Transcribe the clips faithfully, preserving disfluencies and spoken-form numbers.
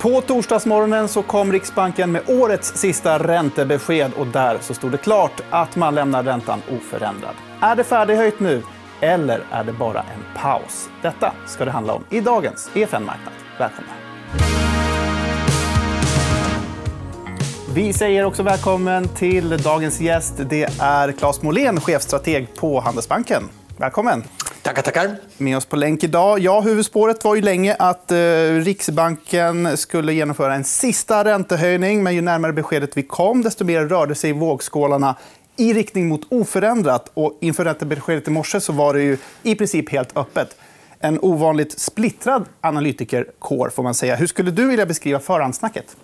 På torsdagsmorgonen så kom Riksbanken med årets sista räntebesked och där så stod det klart att man lämnar räntan oförändrad. Är det färdighöjt nu eller är det bara en paus? Detta ska det handla om i dagens E F N Marknad. Välkomna! Vi säger också välkommen till dagens gäst. Det är Claes Måhlén, chefstrateg på Handelsbanken. Välkommen! Tackar, tackar. Med oss på länk idag. Ja, huvudspåret var ju länge att eh, Riksbanken skulle genomföra en sista räntehöjning. Men ju närmare beskedet vi kom, desto mer rörde sig vågskålarna i riktning mot oförändrat. Och inför räntebeskedet i morse så var det ju i princip helt öppet. En ovanligt splittrad analytikerkår, får man säga. Hur skulle du vilja beskriva förhandsnacket?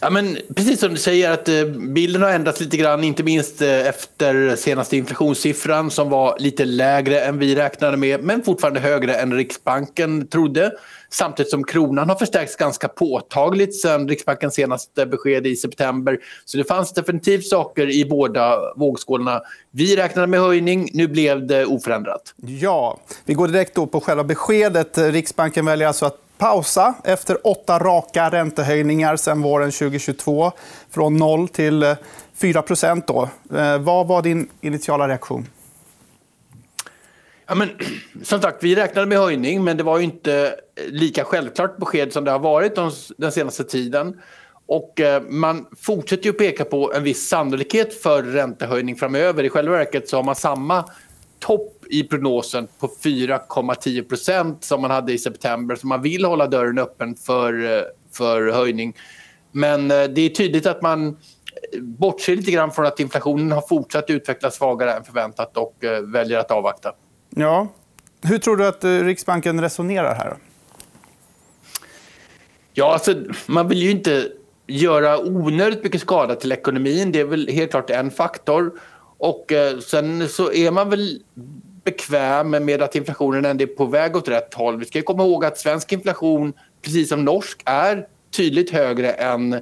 Ja, men precis som du säger, att bilden har ändrats lite grann, inte minst efter senaste inflationssiffran som var lite lägre än vi räknade med, men fortfarande högre än Riksbanken trodde. Samtidigt som kronan har förstärkts ganska påtagligt sedan Riksbankens senaste besked i september. Så det fanns definitivt saker i båda vågskålarna. Vi räknade med höjning, nu blev det oförändrat. Ja, vi går direkt då på själva beskedet. Riksbanken väljer alltså att pausa efter åtta raka räntehöjningar sedan våren tjugohundratjugotvå från noll till fyra procent då. Vad var din initiala reaktion? Ja, men som sagt, vi räknade med höjning, men det var ju inte lika självklart besked som det har varit den senaste tiden. Och man fortsätter ju peka på en viss sannolikhet för räntehöjning framöver. I själva verket så har man samma topp i prognosen på fyra komma tio procent som man hade i september. Så man vill hålla dörren öppen för, för höjning. Men det är tydligt att man bortser lite grann från att inflationen har fortsatt utvecklas svagare än förväntat och väljer att avvakta. Ja. Hur tror du att Riksbanken resonerar här? Ja, alltså, man vill ju inte göra onödigt mycket skada till ekonomin. Det är väl helt klart en faktor. Och sen så är man väl bekväm med att inflationen ändå är på väg åt rätt håll. Vi ska komma ihåg att svensk inflation, precis som norsk, är tydligt högre än,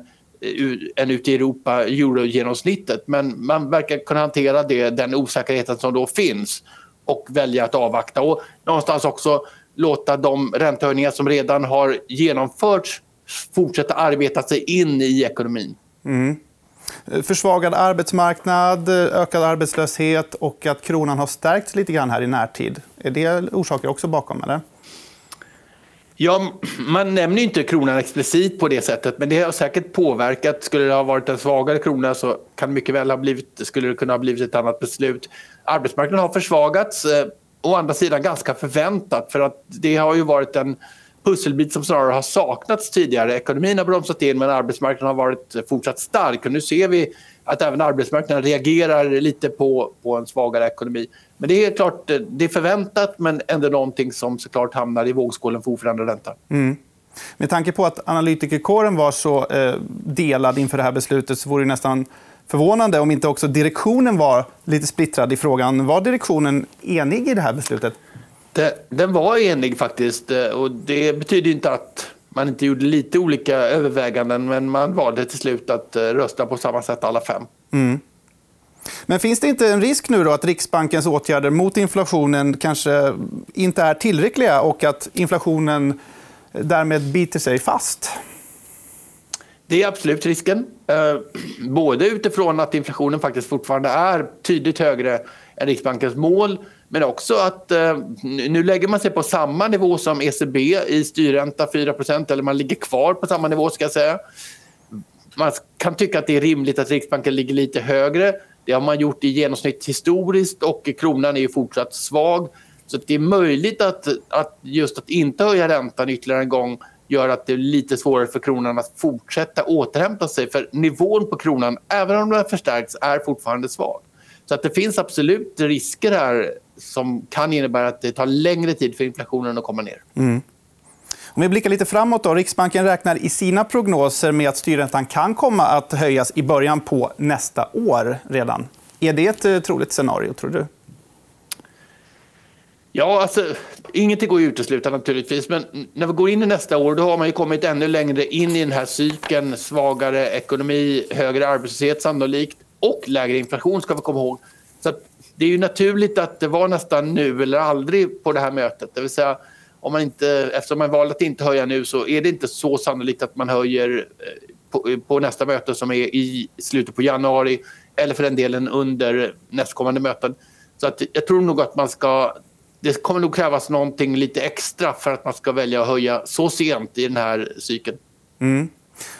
än ute i Europa, eurogenomsnittet. Men man verkar kunna hantera det, den osäkerheten som då finns och välja att avvakta. Och någonstans också låta de räntehöjningar som redan har genomförts fortsätta arbeta sig in i ekonomin. Mm. Försvagad arbetsmarknad, ökad arbetslöshet och att kronan har stärkts lite grann här i närtid. Är det orsaker också bakom, eller? Ja, man nämner inte kronan explicit på det sättet, men det har säkert påverkat. Skulle det ha varit en svagare krona så kan mycket väl ha blivit, skulle det kunna ha blivit ett annat beslut. Arbetsmarknaden har försvagats, å andra sidan ganska förväntat, för att det har ju varit en pusselbit som snarare har saknats tidigare. Ekonomin har bromsat in, men arbetsmarknaden har varit fortsatt stark. Och nu ser vi att även arbetsmarknaden reagerar lite på, på en svagare ekonomi. Men det är klart, det är förväntat, men ändå någonting som såklart hamnar i vågskålen för oförändrad ränta. Mm. Med tanke på att analytikerkåren var så eh, delad inför det här beslutet så vore det nästan förvånande om inte också direktionen var lite splittrad i frågan. Var direktionen enig i det här beslutet? Den var enig faktiskt, och det betyder inte att man inte gjorde lite olika överväganden, men man valde till slut att rösta på samma sätt alla fem. Mm. Men finns det inte en risk nu då att Riksbankens åtgärder mot inflationen kanske inte är tillräckliga och att inflationen därmed biter sig fast? Det är absolut risken. Både utifrån att inflationen faktiskt fortfarande är tydligt högre än Riksbankens mål, men också att eh, nu lägger man sig på samma nivå som E C B i styrränta fyra procent, eller man ligger kvar på samma nivå, ska jag säga. Man kan tycka att det är rimligt att Riksbanken ligger lite högre. Det har man gjort i genomsnitt historiskt, och kronan är ju fortsatt svag. Så det är möjligt att, att just att inte höja räntan ytterligare en gång gör att det är lite svårare för kronan att fortsätta återhämta sig. För nivån på kronan, även om den förstärks, är fortfarande svag. Så att det finns absolut risker här som kan innebära att det tar längre tid för inflationen att komma ner. Mm. Om vi blickar lite framåt då. Riksbanken räknar i sina prognoser med att styrräntan kan komma att höjas i början på nästa år redan. Är det ett troligt scenario, tror du? Ja, alltså, ingenting går ju utesluta naturligtvis. Men när vi går in i nästa år, då har man ju kommit ännu längre in i den här cykeln. Svagare ekonomi, högre arbetslöshet sannolikt. Och lägre inflation, ska vi komma ihåg. Så det är ju naturligt att det var nästan nu eller aldrig på det här mötet. Det vill säga, om man inte, eftersom man valde att inte höja nu, så är det inte så sannolikt att man höjer på, på nästa möte som är i slutet på januari, eller för den delen under nästkommande möten. Så att jag tror nog att man ska, det kommer nog krävas någonting lite extra för att man ska välja att höja så sent i den här cykeln. Mm.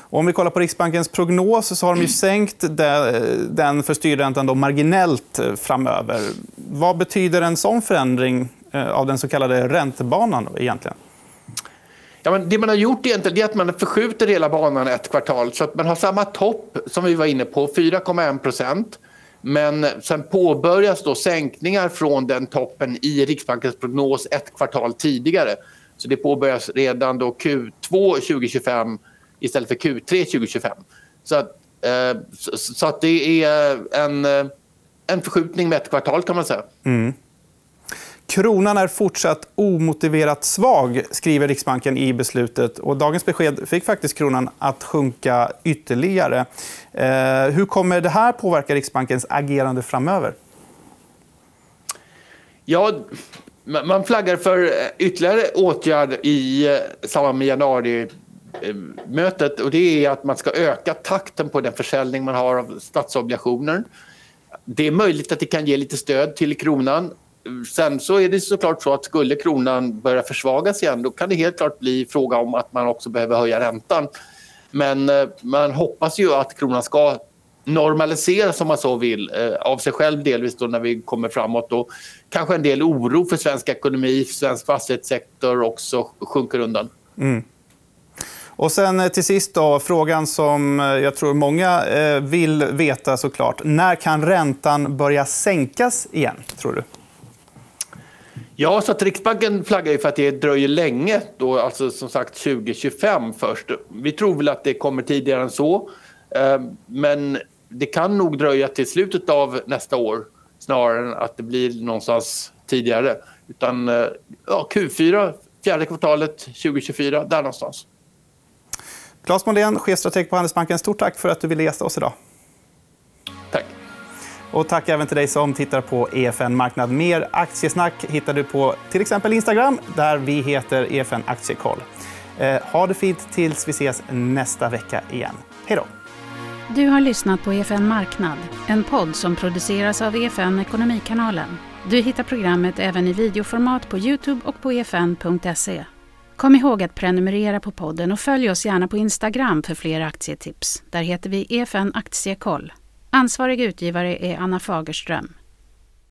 Och om vi kollar på Riksbankens prognos så har de ju sänkt den för styrräntan då marginellt framöver. Vad betyder en sån förändring av den så kallade räntebanan då egentligen? Ja, men det man har gjort egentligen är att man förskjuter hela banan ett kvartal. Så att man har samma topp som vi var inne på, fyra komma en procent. Men sen påbörjas då sänkningar från den toppen i Riksbankens prognos ett kvartal tidigare. Så det påbörjas redan då Q två tjugo tjugofem istället för Q tre tjugo tjugofem. Så att, eh, så, så att det är en, en förskjutning med ett kvartal kan man säga. Mm. Kronan är fortsatt omotiverat svag, skriver Riksbanken i beslutet. Och dagens besked fick faktiskt kronan att sjunka ytterligare. Eh, hur kommer det här påverka Riksbankens agerande framöver? Ja, man flaggar för ytterligare åtgärd i samband med januari-mötet. Och det är att man ska öka takten på den försäljning man har av statsobligationer. Det är möjligt att det kan ge lite stöd till kronan. Sen så är det såklart så att skulle kronan börja försvagas igen, då kan det helt klart bli fråga om att man också behöver höja räntan. Men man hoppas ju att kronan ska normalisera, som man så vill, av sig själv delvis då när vi kommer framåt. Då kanske en del oro för svensk ekonomi, för svensk fastighetssektor också sjunker undan. Mm. Och sen till sist då, frågan som jag tror många vill veta såklart. När kan räntan börja sänkas igen, tror du? Ja, så att Riksbanken flaggar ju för att det dröjer länge då, alltså som sagt tjugo tjugofem först. Vi tror väl att det kommer tidigare än så, men det kan nog dröja till slutet av nästa år snarare än att det blir någonstans tidigare. Utan ja, Q fyra, fjärde kvartalet tjugo tjugofyra, där någonstans. Claes Måhlén, chefstrateg på Handelsbanken. Stort tack för att du ville gästa oss idag. Tack. Och tack även till dig som tittar på E F N Marknad. Mer aktiesnack hittar du på till exempel Instagram, där vi heter E F N Aktiekoll. Eh, ha det fint tills vi ses nästa vecka igen. Hej då! Du har lyssnat på E F N Marknad, en podd som produceras av E F N Ekonomikanalen. Du hittar programmet även i videoformat på YouTube och på E F N punkt se. Kom ihåg att prenumerera på podden och följ oss gärna på Instagram för fler aktietips. Där heter vi E F N Aktiekoll. Ansvarig utgivare är Anna Fagerström.